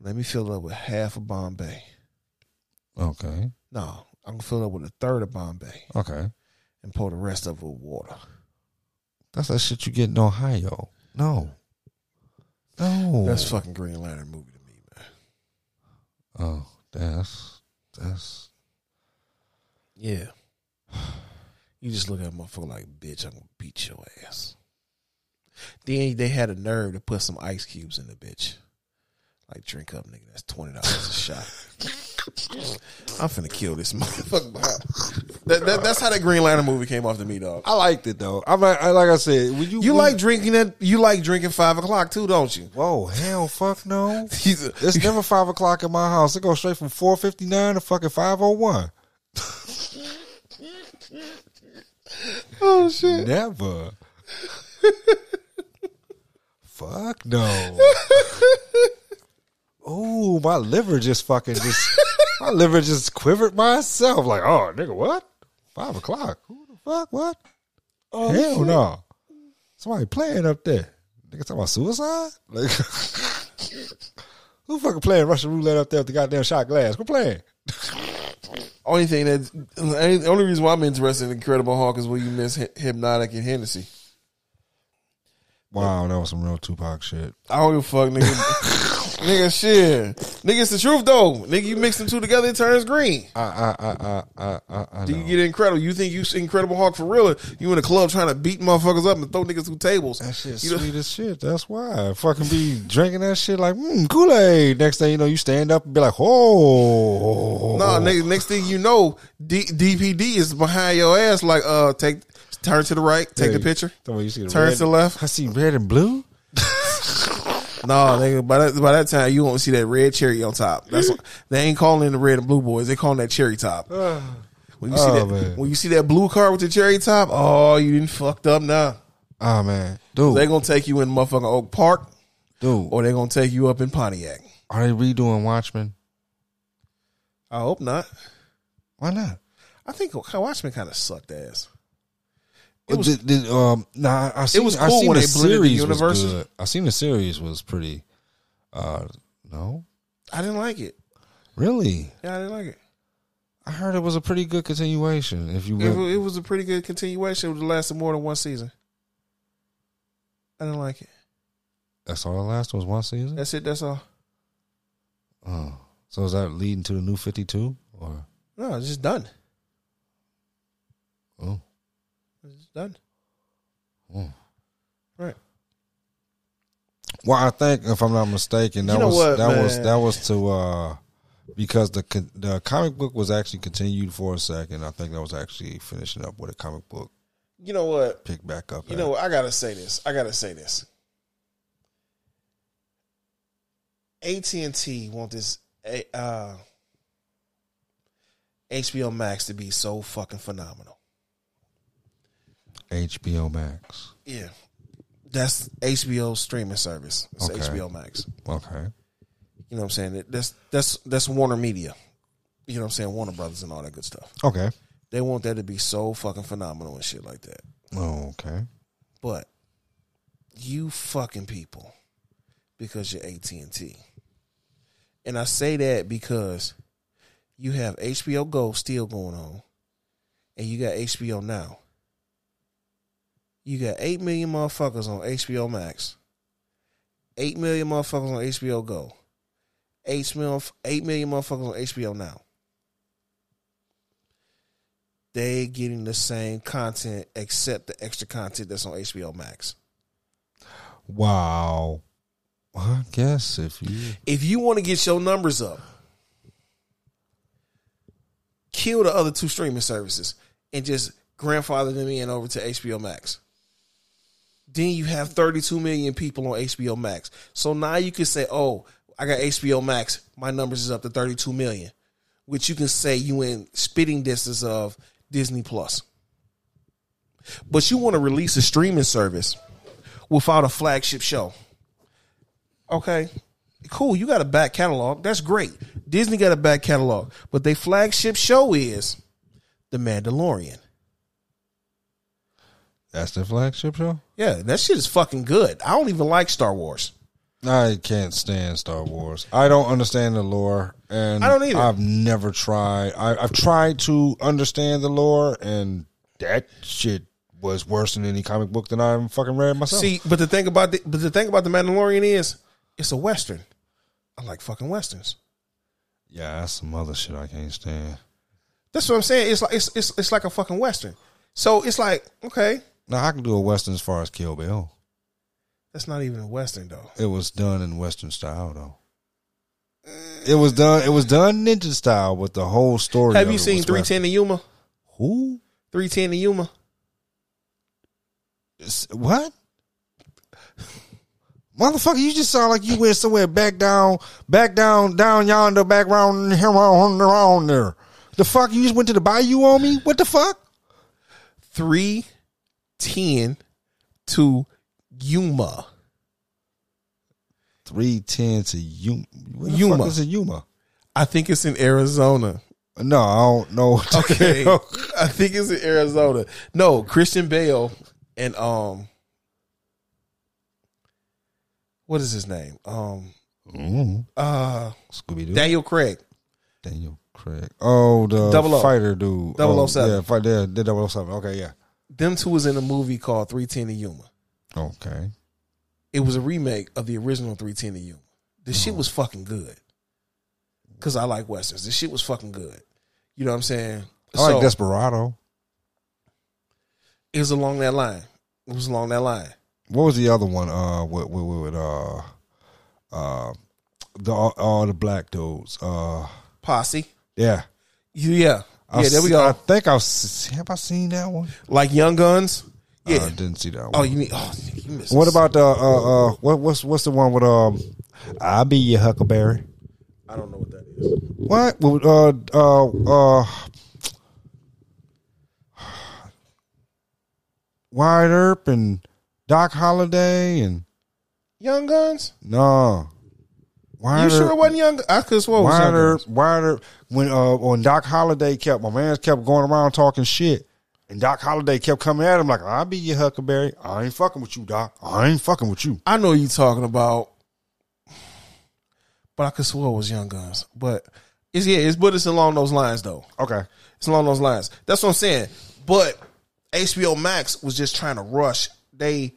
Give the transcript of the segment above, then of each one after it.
Let me fill it up with half of Bombay. Okay. No, I'm going to fill it up with a third of Bombay. Okay. And pour the rest of it with water. That's that shit you get in Ohio. No. No. That's fucking Green Lantern movie to me, man. Oh, that's. Yeah. You just look at a motherfucker like, bitch, I'm going to beat your ass. Then they had a nerve to put some ice cubes in the bitch. Like, drink up, nigga. That's $20 a shot. I'm finna kill this motherfucker. That's how that Green Lantern movie came off to me, dog. I liked it though. Like I said, when you like drinking that. You like drinking 5 o'clock too, don't you? Whoa, hell, fuck no. It's never 5 o'clock in my house. It goes straight from 4:59 to fucking 5:01. Oh shit! Never. Fuck no. Oh, my liver just quivered myself. Like, oh, nigga, what? 5 o'clock? Who the fuck? What? Oh, hell shit. No. Somebody playing up there. Nigga talking about suicide? Like, who fucking playing Russian roulette up there with the goddamn shot glass? Quit playing. The only reason why I'm interested in Incredible Hulk is when you miss Hypnotic and Hennessy. Wow, that was some real Tupac shit. I don't give a fuck, nigga. Nigga, shit. Nigga, it's the truth, though. Nigga, you mix them two together, it turns green. Do you get incredible? You think you Incredible Hulk for real? You in the club trying to beat motherfuckers up and throw niggas through tables. That shit's sweet as shit. That's why. I fucking be drinking that shit like, Kool-Aid. Next thing you know, you stand up and be like, oh. Nah, nigga, next thing you know, DPD is behind your ass like, turn to the right, take the picture, turn to the left. I see red and blue. No, nigga, by that time you won't see that red cherry on top. That's what, they ain't calling the red and blue boys. They calling that cherry top. When you see that, man. When you see that blue car with the cherry top, oh, you didn't fucked up now. Oh man, dude, they gonna take you in motherfucking Oak Park, dude, or they gonna take you up in Pontiac. Are they redoing Watchmen? I hope not. Why not? I think Watchmen kind of sucked ass. It was, I seen, it was cool I seen when the they blended the universe. I seen the series was pretty. No, I didn't like it. Really? Yeah, I didn't like it. I heard it was a pretty good continuation. It was a pretty good continuation. It would have lasted more than one season. I didn't like it. That's all it lasted was one season. That's it. That's all. Oh, so is that leading to the new 52 or no? It's just done. Oh. It's done. Oh. Right. Well, I think if I'm not mistaken, because the comic book was actually continued for a second. I think that was actually finishing up with a comic book. You know what? Pick back up. You know what? I gotta say this. AT&T want this HBO Max to be so fucking phenomenal. HBO Max. Yeah. That's HBO streaming service. It's okay. HBO Max. Okay. You know what I'm saying? That's Warner Media. You know what I'm saying? Warner Brothers and all that good stuff. Okay. They want that to be so fucking phenomenal and shit like that. Oh, okay. But you fucking people, because you're AT&T. And I say that because you have HBO Go still going on, and you got HBO Now. You got 8 million motherfuckers on HBO Max, 8 million motherfuckers on HBO Go, 8 million motherfuckers on HBO Now. They getting the same content except the extra content that's on HBO Max. Wow. I guess if you want to get your numbers up, kill the other two streaming services and just grandfather them in over to HBO Max. Then you have 32 million people on HBO Max. So now you can say, oh, I got HBO Max. My numbers is up to 32 million. Which you can say you in spitting distance of Disney Plus. But you want to release a streaming service without a flagship show. Okay, cool. You got a back catalog. That's great. Disney got a back catalog. But their flagship show is The Mandalorian. That's the flagship show? Yeah, that shit is fucking good. I don't even like Star Wars. I can't stand Star Wars. I don't understand the lore, and I don't either. I've never tried. I've tried to understand the lore, and that shit was worse than any comic book that I even fucking read myself. See, but the thing about the Mandalorian is, it's a Western. I like fucking Westerns. Yeah, that's some other shit I can't stand. That's what I'm saying. It's like it's like a fucking Western. So it's like, okay, now I can do a Western as far as Kill Bill. That's not even a Western though. It was done in Western style though. It was done ninja style with the whole story. Have you seen 3:10 to Yuma? Who? 3:10 to Yuma. What? Motherfucker, you just sound like you went somewhere back down yonder, back round here, round there. The fuck? You just went to the bayou on me? What the fuck? 3:10 to Yuma. 3:10 to Yuma. Where the fuck is it Yuma? I think it's in Arizona. No, I don't know. Okay. I think it's in Arizona. No, Christian Bale and what is his name? Scooby-Doo. Daniel Craig. Oh, the 00. Fighter dude. 007. Yeah, the 007. Okay, yeah. Them two was in a movie called 3:10 to Yuma. Okay. It was a remake of the original 3:10 to Yuma. This shit was fucking good. Because I like Westerns. This shit was fucking good. You know what I'm saying? I like Desperado. It was along that line. What was the other one? All the black dudes. Posse. Yeah. Yeah, there we go. I think have I seen that one? Like Young Guns? Yeah. I didn't see that one. You missed it. What about the what's the one with I Be Your Huckleberry? I don't know what that is. What? Wyatt Earp and Doc Holliday and Young Guns? No. You sure it wasn't Young Guns? I could swear it was Young Guns. When Doc Holliday my man kept going around talking shit, and Doc Holliday kept coming at him like, I'll be your Huckleberry. I ain't fucking with you, Doc. I know you talking about, but I could swear it was Young Guns. But it's along those lines though. Okay. It's along those lines. That's what I'm saying. But HBO Max was just trying to rush. They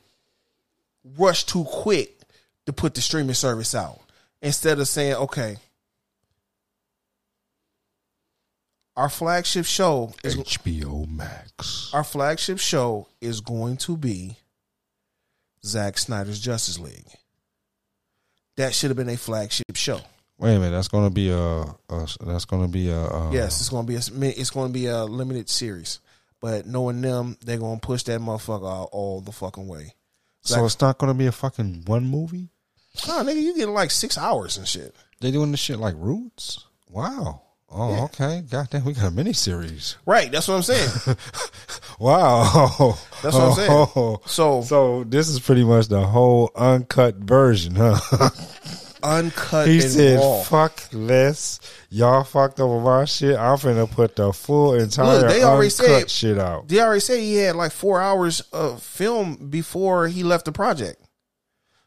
rushed too quick to put the streaming service out. Instead of saying, okay, our flagship show is HBO Max. Our flagship show is going to be Zack Snyder's Justice League. That should have been a flagship show. Wait a minute, that's going to be yes, it's going to be a limited series. But knowing them, they're going to push that motherfucker out all the fucking way. So it's not going to be a fucking one movie? Nah, nigga, you getting like 6 hours and shit. They doing this shit like Roots? Wow. Oh, yeah. Okay. Goddamn, we got a miniseries. Right, that's what I'm saying. Wow. That's what I'm saying. So this is pretty much the whole uncut version, huh? Uncut he and said raw. Fuck this. Y'all fucked over my shit. I'm finna put the full entire shit out. They already said he had like 4 hours of film before he left the project.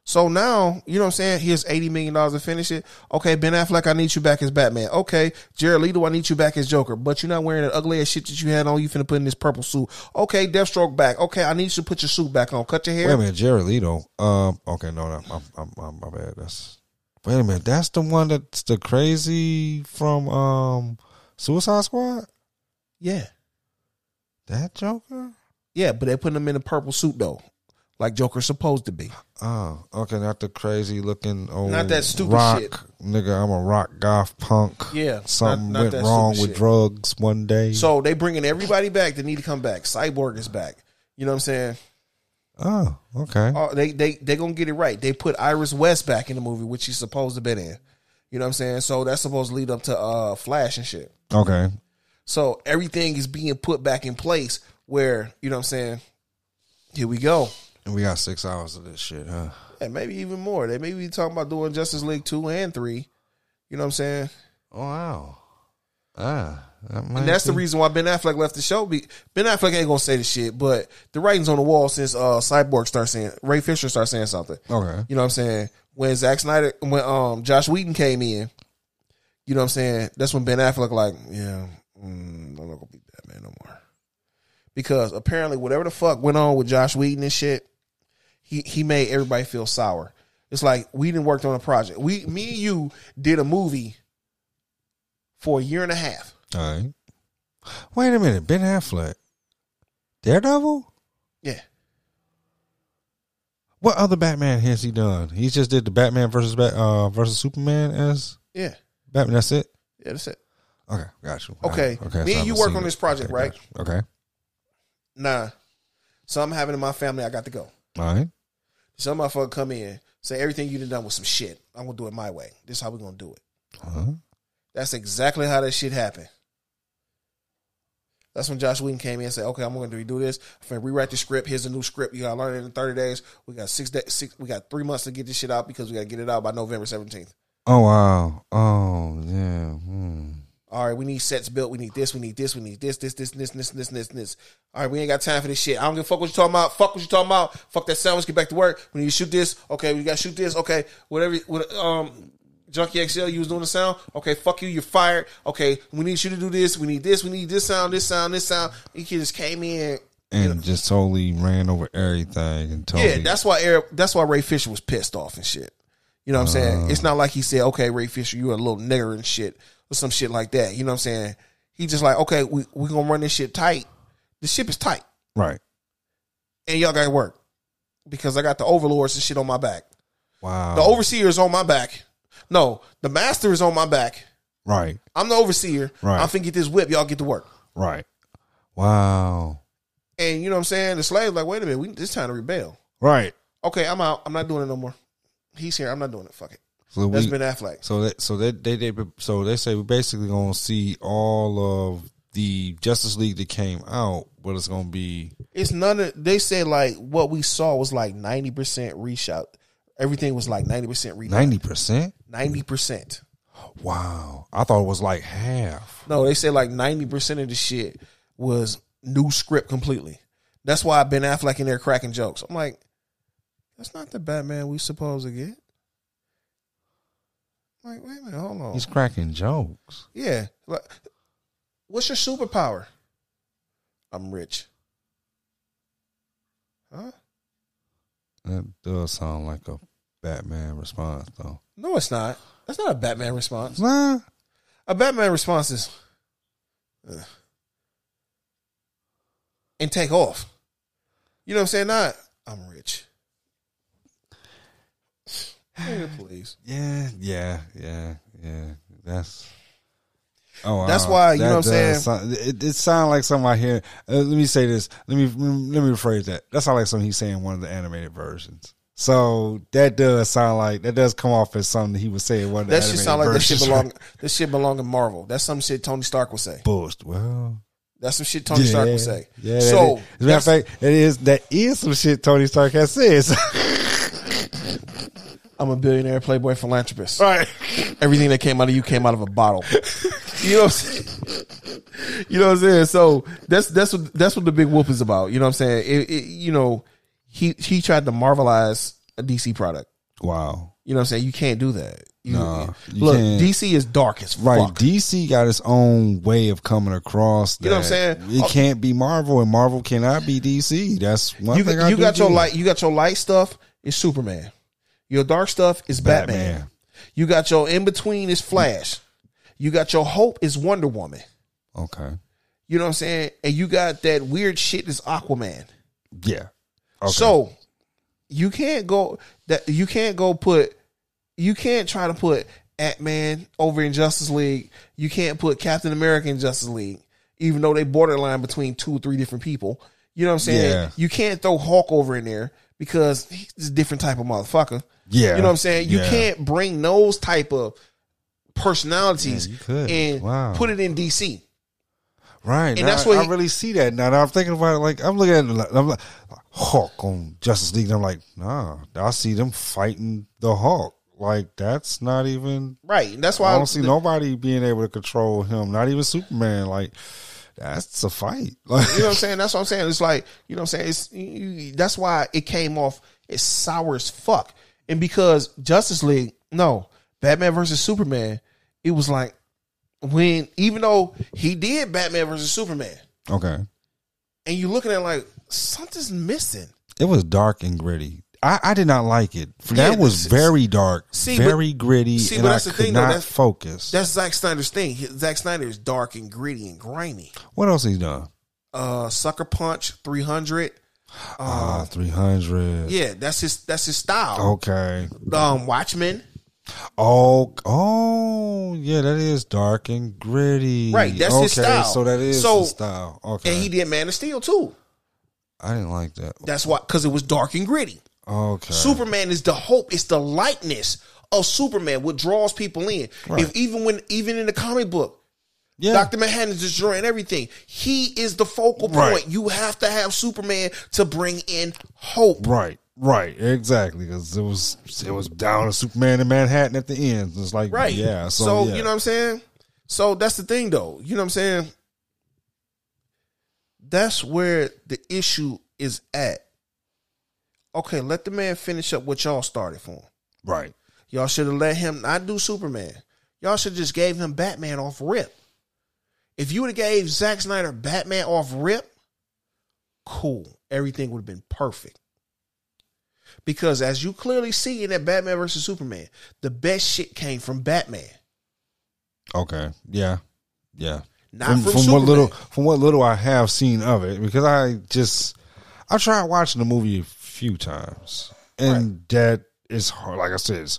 So now, you know what I'm saying? Here's $80 million to finish it. Okay, Ben Affleck, I need you back as Batman. Okay, Jared Leto, I need you back as Joker. But you're not wearing that ugly ass shit that you had on. You finna put in this purple suit. Okay, Deathstroke back. Okay, I need you to put your suit back on. Cut your hair. Wait a minute, Jared Leto. Okay, no, I'm my bad. Wait a minute, that's the one that's the crazy from Suicide Squad? Yeah. That Joker? Yeah, but they're putting him in a purple suit though. Like Joker's supposed to be. Oh, okay. Not the crazy looking old, not that stupid rock, shit. Nigga, I'm a rock goth punk. Yeah. Something went wrong with drugs one day. So they bringing everybody back that need to come back. Cyborg is back. You know what I'm saying? Oh, okay. They gonna get it right. They put Iris West back in the movie, which she's supposed to been in. You know what I'm saying? So that's supposed to lead up to Flash and shit. Okay. So everything is being put back in place where, you know what I'm saying, here we go. And we got 6 hours of this shit, huh? Yeah, maybe even more. They may be talking about doing Justice League 2 and 3. You know what I'm saying? Oh, wow. And that's the reason why Ben Affleck left the show. Ben Affleck ain't gonna say the shit, but the writing's on the wall since Cyborg starts saying, Ray Fisher starts saying something. Okay, you know what I'm saying? When Zack Snyder, when Joss Whedon came in, you know what I'm saying? That's when Ben Affleck like, yeah, I'm not gonna be Batman no more, because apparently whatever the fuck went on with Joss Whedon and shit, he made everybody feel sour. It's like Whedon worked on a project. Me and you did a movie for a year and a half. All right. Wait a minute. Ben Affleck. Daredevil? Yeah. What other Batman has he done? He just did the Batman versus Superman as? Yeah. Batman, that's it? Yeah, that's it. Okay, got you. Okay. Right. Okay. Me and you work on this project, okay, right? Okay. Nah. Something happened in my family, I got to go. All right. Some motherfucker come in, say everything you done with some shit. I'm going to do it my way. This is how we're going to do it. Uh-huh. That's exactly how that shit happened. That's when Joss Whedon came in and said, okay, I'm going to redo this. I'm going to rewrite the script. Here's a new script. You got to learn it in 30 days. We got 3 months to get this shit out, because we got to get it out by November 17th. Oh, wow. Oh, yeah. Hmm. All right, we need sets built. We need this. We need this. We need this. All right, we ain't got time for this shit. I don't give a fuck what you're talking about. Fuck what you're talking about. Fuck that sandwich. Get back to work. We need to shoot this. Okay, we got to shoot this. Okay, whatever. Junkie XL, you was doing the sound. Okay, fuck you, you're fired. Okay, we need you to do this. We need this. We need this sound, this sound, this sound. He just came in and just totally ran over everything and totally. Yeah, that's why Ray Fisher was pissed off and shit. You know what I'm saying? It's not like he said, okay, Ray Fisher, you a little nigger and shit or some shit like that. You know what I'm saying? He just like, okay, we gonna run this shit tight. The ship is tight. Right. And y'all gotta work, because I got the overlords and shit on my back. Wow. The overseers on my back. No, the master is on my back. Right. I'm the overseer. Right. I'm finna get this whip. Y'all get to work. Right. Wow. And you know what I'm saying? The slave's like, wait a minute, it's time to rebel. Right. Okay, I'm out. I'm not doing it no more. He's here. I'm not doing it. Fuck it. So that's Ben Affleck. So they say we're basically gonna see all of the Justice League that came out, but it's gonna be they say like what we saw was like 90% reshoot. Everything was like 90% redone. 90%? 90%. Wow. I thought it was like half. No, they say like 90% of the shit was new script completely. That's why Ben Affleck in there cracking jokes. I'm like, that's not the Batman we supposed to get. I'm like, wait a minute, hold on. He's cracking jokes. Yeah. Like, what's your superpower? I'm rich. Huh? That does sound like a Batman response, though. No, it's not. That's not a Batman response. Nah. A Batman response is... and take off. You know what I'm saying? Not, I'm rich. Yeah, please. Yeah. That's... Oh, that's why, you know what I'm saying? It sounds like something I hear. Let me say this. Let me rephrase that. That sounds like something he's saying in one of the animated versions. So that does sound like, that does come off as something he would say in one of the animated versions. That shit sound like this shit belong in Marvel. That's some shit Tony Stark would say. Bullshit. Well, that's some shit Tony Stark would say. Yeah. So, as a matter of fact, that is some shit Tony Stark has said. I'm a billionaire playboy philanthropist. Right. Everything that came out of you came out of a bottle. You know what I'm saying? You know what I'm saying? So that's what the big whoop is about. You know what I'm saying? You know, he tried to marvelize a DC product. Wow. You know what I'm saying? You can't do that. Look, can't. DC is dark as fuck. Right. DC got its own way of coming across that. You know what I'm saying? It can't be Marvel, and Marvel cannot be DC. That's one thing I do. You got your light stuff is Superman. Your dark stuff is Batman. You got your in between is Flash. You got your hope is Wonder Woman. Okay. You know what I'm saying? And you got that weird shit is Aquaman. Yeah. Okay. So you can't try to put Ant-Man over in Justice League. You can't put Captain America in Justice League, even though they borderline between 2 or 3 different people. You know what I'm saying? Yeah. You can't throw Hulk over in there, because he's a different type of motherfucker. Yeah. You know what I'm saying? You can't bring those type of personalities and put it in DC. Right. And now, that's what I really see that now. I'm thinking about it, like, I'm looking at it, like, I'm like, Hulk on Justice League, and I'm like, nah, I see them fighting the Hulk. Like, that's not even... Right, and that's why... I don't see nobody being able to control him, not even Superman. Like, that's a fight. Like, you know what I'm saying? That's what I'm saying. It's like, you know what I'm saying? That's why it came off as sour as fuck. And because Justice League, no, Batman versus Superman, it was like, when, even though he did Batman versus Superman. Okay. And you're looking at it like, something's missing. It was dark and gritty. I did not like it. That was very dark, very gritty, and I could not focus. That's Zack Snyder's thing. Zack Snyder is dark and gritty and grimy. What else he done? Sucker Punch, 300. 300. Yeah, that's his style. Okay. Watchmen. Oh, yeah, that is dark and gritty. Right, that's his style. So that is his style. Okay. And he did Man of Steel, too. I didn't like that. That's why, because it was dark and gritty. Okay. Superman is the hope. It's the lightness of Superman, what draws people in. Right. If even in the comic book, yeah, Dr. Manhattan is destroying everything. He is the focal point. Right. You have to have Superman to bring in hope. Right, exactly. Because it was down to Superman in Manhattan at the end. It's like, right, yeah. So yeah. You know what I'm saying? So that's the thing, though. You know what I'm saying? That's where the issue is at. Okay, let the man finish up what y'all started for him. Right. Y'all should have let him not do Superman. Y'all should have just gave him Batman off rip. If you would have gave Zack Snyder Batman off rip, cool. Everything would have been perfect. Because as you clearly see in that Batman versus Superman, the best shit came from Batman. Okay. Yeah. Yeah. Not from Superman. From what little I have seen of it, because I tried watching the movie a few times, and that is hard. Like I said,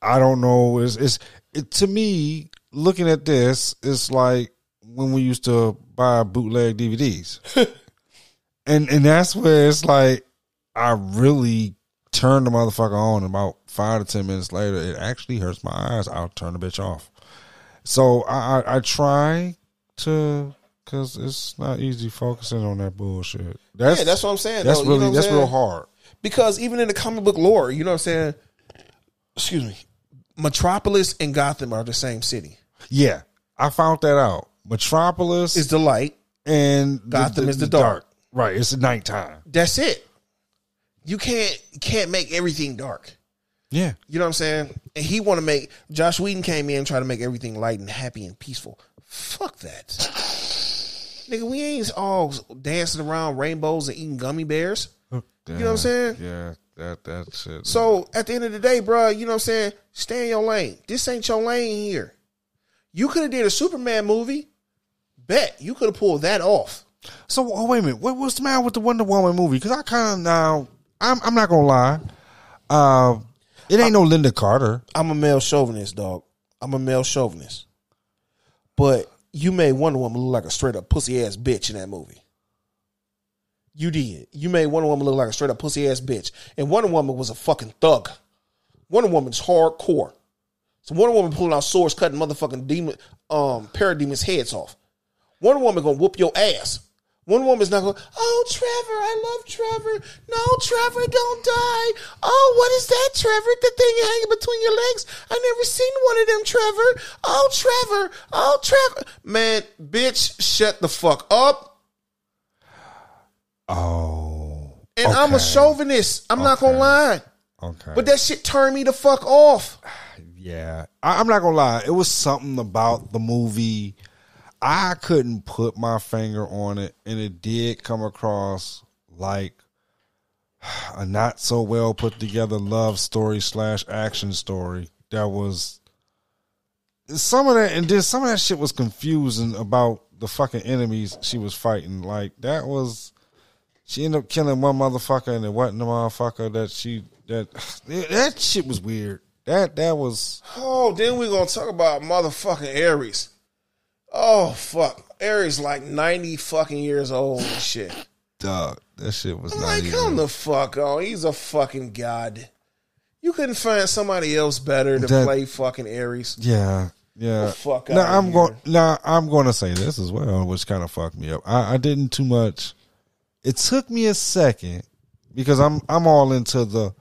I don't know. It's to me, looking at this, it's like when we used to buy bootleg DVDs, and that's where it's like I really turned the motherfucker on. And about 5 to 10 minutes later, it actually hurts my eyes. I'll turn the bitch off. So I try. Because it's not easy focusing on that bullshit. That's what I'm saying. That's really, that's real hard. Because even in the comic book lore, you know what I'm saying? Excuse me. Metropolis and Gotham are the same city. Yeah, I found that out. Metropolis is the light, and Gotham is the dark. Right, it's the nighttime. That's it. You can't make everything dark. Yeah, you know what I'm saying? And he want to make Joss Whedon came in and tried to make everything light and happy and peaceful. Fuck that. Nigga, we ain't all dancing around rainbows and eating gummy bears. You know what I'm saying? Yeah, that shit. So at the end of the day, bro, you know what I'm saying? Stay in your lane. This ain't your lane here. You could have did a Superman movie. Bet you could have pulled that off. So wait a minute. What's the matter with the Wonder Woman movie? Because I kind of now, I'm not gonna lie. It ain't no Linda Carter. I'm a male chauvinist, dog. I'm a male chauvinist. But you made Wonder Woman look like a straight up pussy ass bitch in that movie. You did. You made Wonder Woman look like a straight up pussy ass bitch. And Wonder Woman was a fucking thug. Wonder Woman's hardcore. So Wonder Woman pulling out swords, cutting motherfucking demon, parademons' heads off. Wonder Woman gonna whoop your ass. Wonder Woman's not going, oh, Trevor, I love Trevor. No, Trevor, don't die. Oh, what is that, Trevor? The thing hanging between your legs? I never seen one of them, Trevor. Oh, Trevor. Oh, Trevor. Man, bitch, shut the fuck up. Oh. And okay. I'm a chauvinist. I'm not going to lie. Okay. But that shit turned me the fuck off. Yeah. I'm not going to lie. It was something about the movie. I couldn't put my finger on it, and it did come across like a not so well put together love story / action story. That was some of that, and then some of that shit was confusing about the fucking enemies she was fighting. Like that was, she ended up killing one motherfucker, and it wasn't the motherfucker that shit was weird. That was. Oh, then we're gonna talk about motherfucking Ares. Oh, fuck. Ares like 90 fucking years old and shit. Dog, that shit was not like, come the fuck on. He's a fucking god. You couldn't find somebody else better to play fucking Ares. Yeah, yeah. Fuck now, I'm going to say this as well, which kind of fucked me up. I didn't too much. It took me a second because I'm all into the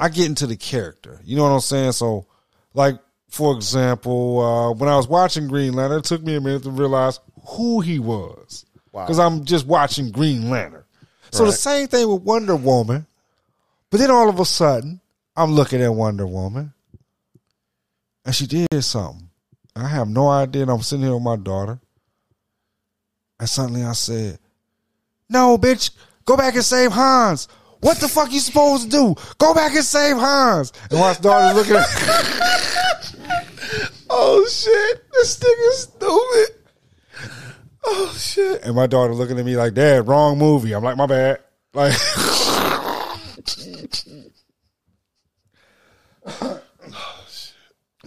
I get into the character. You know what I'm saying? So, like, for example, when I was watching Green Lantern, it took me a minute to realize who he was. Wow. Because I'm just watching Green Lantern. So the same thing with Wonder Woman. But then all of a sudden, I'm looking at Wonder Woman, and she did something. I have no idea, and I'm sitting here with my daughter. And suddenly I said, no, bitch, go back and save Hans. What the fuck you supposed to do? Go back and save Hans. And my daughter's looking at oh, shit, this nigga's stupid. Oh, shit. And my daughter looking at me like, Dad, wrong movie. I'm like, my bad. Like, oh, shit.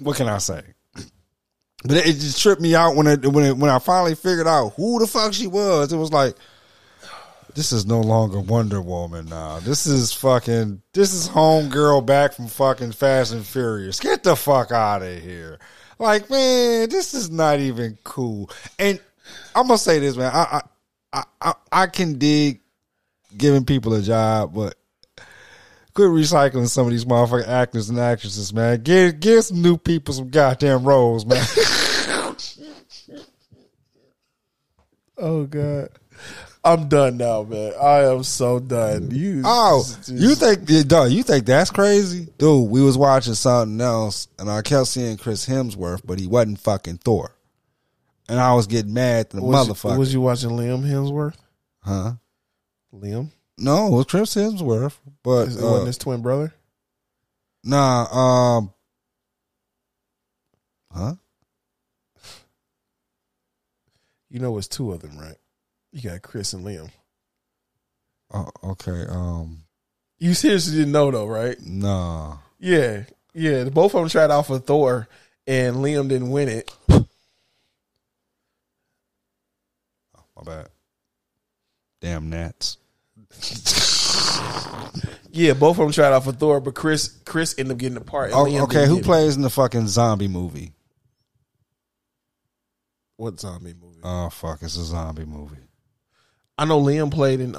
What can I say? But it just tripped me out when I finally figured out who the fuck she was. It was like, this is no longer Wonder Woman now. This is homegirl back from fucking Fast and Furious. Get the fuck out of here. Like, man, this is not even cool. And I'm going to say this, man. I can dig giving people a job, but quit recycling some of these motherfucking actors and actresses, man. Give some new people some goddamn roles, man. Oh, God. I'm done now, man. I am so done. You think you're done? You think that's crazy? Dude, we was watching something else, and I kept seeing Chris Hemsworth, but he wasn't fucking Thor. And I was getting mad to the motherfucker. Was you watching Liam Hemsworth? Huh? Liam? No, it was Chris Hemsworth. But it wasn't his twin brother? Nah, huh? You know it's two of them, right? You got Chris and Liam. Oh, okay. You seriously didn't know though, right? Nah. Yeah. Yeah. Both of them tried out for Thor and Liam didn't win it. Oh, my bad. Damn gnats. Yeah, both of them tried out for Thor, but Chris ended up getting the part. And Liam okay, who plays in the fucking zombie movie? What zombie movie? Oh, fuck, it's a zombie movie. I know Liam played in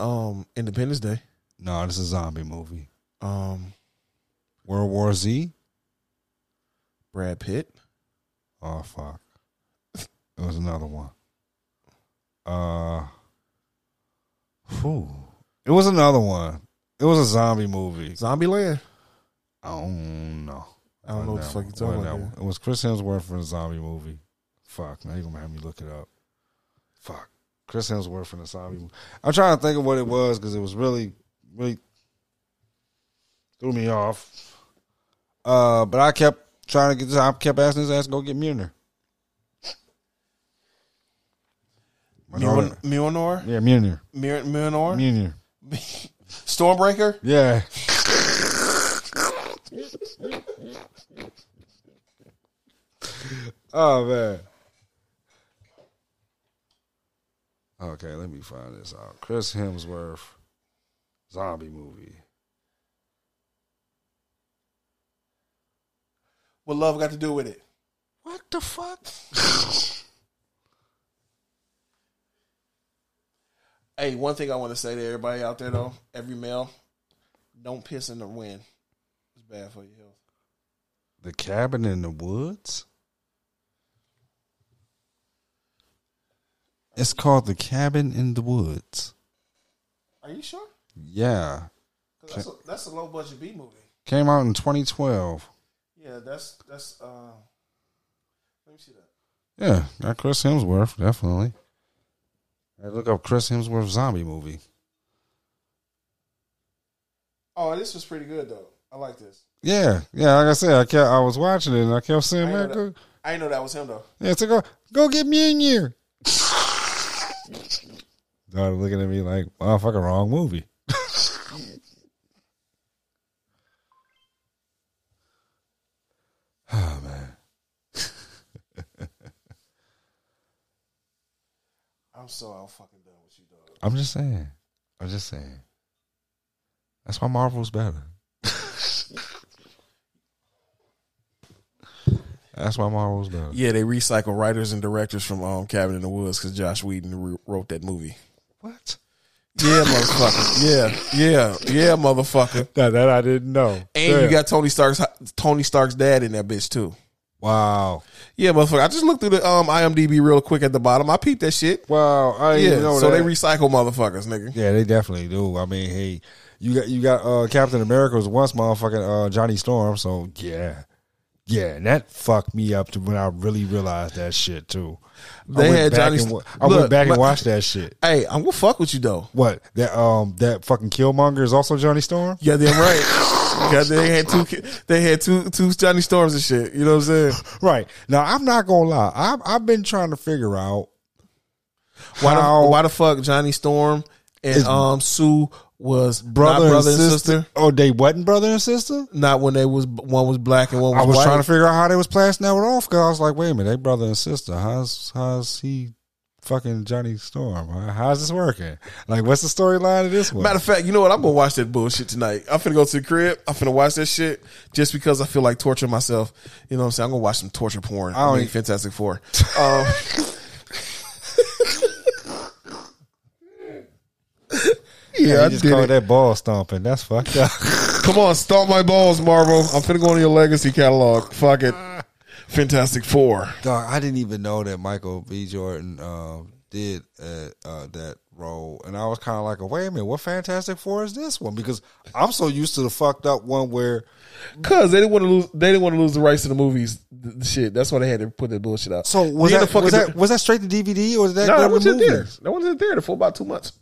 Independence Day. No, this is a zombie movie. World War Z? Brad Pitt? Oh, fuck. It was another one. Whew. It was another one. It was a zombie movie. Zombieland? I don't know. I don't know what the fuck you're talking about. It was Chris Hemsworth for a zombie movie. Fuck, now you're going to have me look it up. Fuck. Chris Hemsworth in the zombie movie. I'm trying to think of what it was because it was really, really threw me off. But I kept trying to get this. I kept asking his ass to go get Mjolnir. Mjolnir? Yeah, Mjolnir. Mjolnir? Mjolnir. Stormbreaker? Yeah. Oh, man. Okay, let me find this out. Chris Hemsworth, zombie movie. What love got to do with it? What the fuck? Hey, one thing I want to say to everybody out there, though, every male, don't piss in the wind. It's bad for your health. The Cabin in the Woods? It's called The Cabin in the Woods. Are you sure? Yeah. That's a low budget B movie. Came out in 2012. Yeah, that's let me see that. Yeah, got Chris Hemsworth, definitely. I look up Chris Hemsworth zombie movie. Oh, this was pretty good though. I like this. Yeah, yeah, like I said, I was watching it and I kept saying, man, I didn't know that was him though. Yeah, so go get me in here. Started looking at me like, wow, fucking wrong movie. Oh, man. I'm so out fucking done with you, dog. I'm just saying. That's why Marvel's better. That's why Marvel's done. Yeah, they recycle writers and directors from Cabin in the Woods because Josh Whedon wrote that movie. What? Yeah, motherfucker. Yeah, motherfucker. Now, that I didn't know. And you got Tony Stark's dad in that bitch too. Wow. Yeah, motherfucker. I just looked through the IMDb real quick at the bottom. I peeped that shit. Wow. I didn't even know so that. They recycle motherfuckers, nigga. Yeah, they definitely do. I mean, hey, you got Captain America was once motherfucking Johnny Storm. So yeah. Yeah, and that fucked me up to when I really realized that shit too. They had Johnny. I went back and watched that shit. Hey, I'm gonna fuck with you though. What that fucking Killmonger is also Johnny Storm? Yeah, damn right. God, they had two Johnny Storms and shit. You know what I'm saying? Right now, I'm not gonna lie. I've been trying to figure out why the fuck Johnny Storm and Sue. Was brother and sister. Oh, they wasn't brother and sister? Not when they was. One was black and one was white. I was trying to figure out how they was passing that one off, because I was like, wait a minute, they brother and sister. How's he fucking Johnny Storm? How's this working? Like, what's the storyline of this one? Matter of fact, you know what? I'm gonna watch that bullshit tonight. I'm finna go to the crib. I'm finna watch that shit just because I feel like torturing myself. You know what I'm saying? I'm gonna watch some torture porn. I mean, Fantastic Four. Yeah, I just called that ball stomping. That's fucked up. Come on, stomp my balls, Marvel. I'm finna go on your legacy catalog. Fuck it. Fantastic Four. Dog, I didn't even know that Michael B. Jordan did that role. And I was kind of like, wait a minute, what Fantastic Four is this one? Because I'm so used to the fucked up one where... Because they didn't want to lose the rights to the movies. Shit, that's why they had to put that bullshit out. So was that straight to DVD? Or was that no, was in theaters. That was in theater for about 2 months.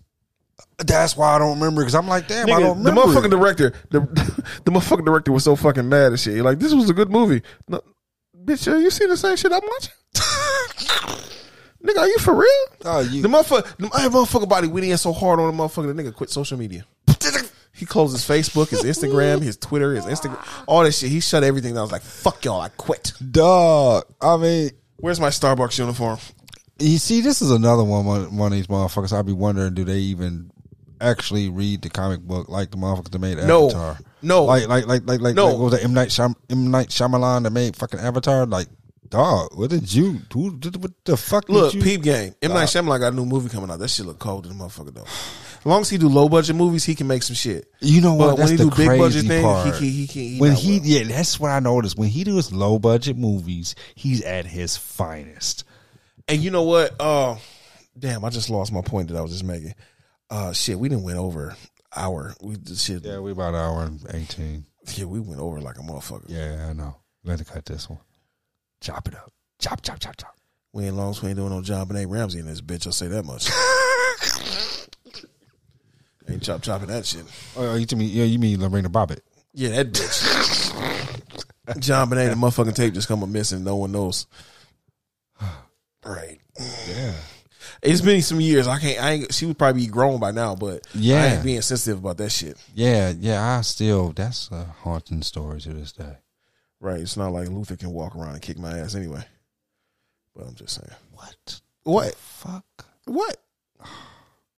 That's why I don't remember, because I'm like, damn, nigga, I don't remember. The motherfucking director, the motherfucking director was so fucking mad and shit. You're like, this was a good movie. No, bitch, you see the same shit I'm watching? Nigga, are you for real? The motherfucking body went in so hard on the motherfucker, the nigga quit social media. He closed his Facebook, his Instagram, his Twitter, his Instagram, all that shit. He shut everything down. I was like, fuck y'all, I quit. Dog, I mean, where's my Starbucks uniform? You see, this is another one of these motherfuckers. I'd be wondering, do they even actually read the comic book like the motherfuckers that made Avatar? No, like what was that M Night Shyamalan that made fucking Avatar? Like, dog, what did you? What the fuck? Look, Peep Game. M Night Shyamalan got a new movie coming out. That shit look cold to the motherfucker though. As long as he do low budget movies, he can make some shit. You know what? But that's when he do big budget things, he that's what I noticed. When he does low budget movies, he's at his finest. And you know what? Damn, I just lost my point that I was just making. Shit, we didn't went over hour. We just shit. Yeah, we about an hour and 18. Yeah, we went over like a motherfucker. Yeah, I know. We had to cut this one. Chop it up. Chop, chop, chop, chop. We ain't long, so we ain't doing no job, and ain't Ramsey in this bitch. I'll say that much. Ain't chop chopping that shit. Oh, you mean Lorena Bobbitt? Yeah, that bitch. John Bonet, the motherfucking tape just come up missing. No one knows. Right. Yeah. It's been some years. I ain't, she would probably be grown by now, but yeah. I ain't being sensitive about that shit. Yeah, that's a haunting story to this day. Right. It's not like Luther can walk around and kick my ass anyway. But I'm just saying. What? What? The fuck? What?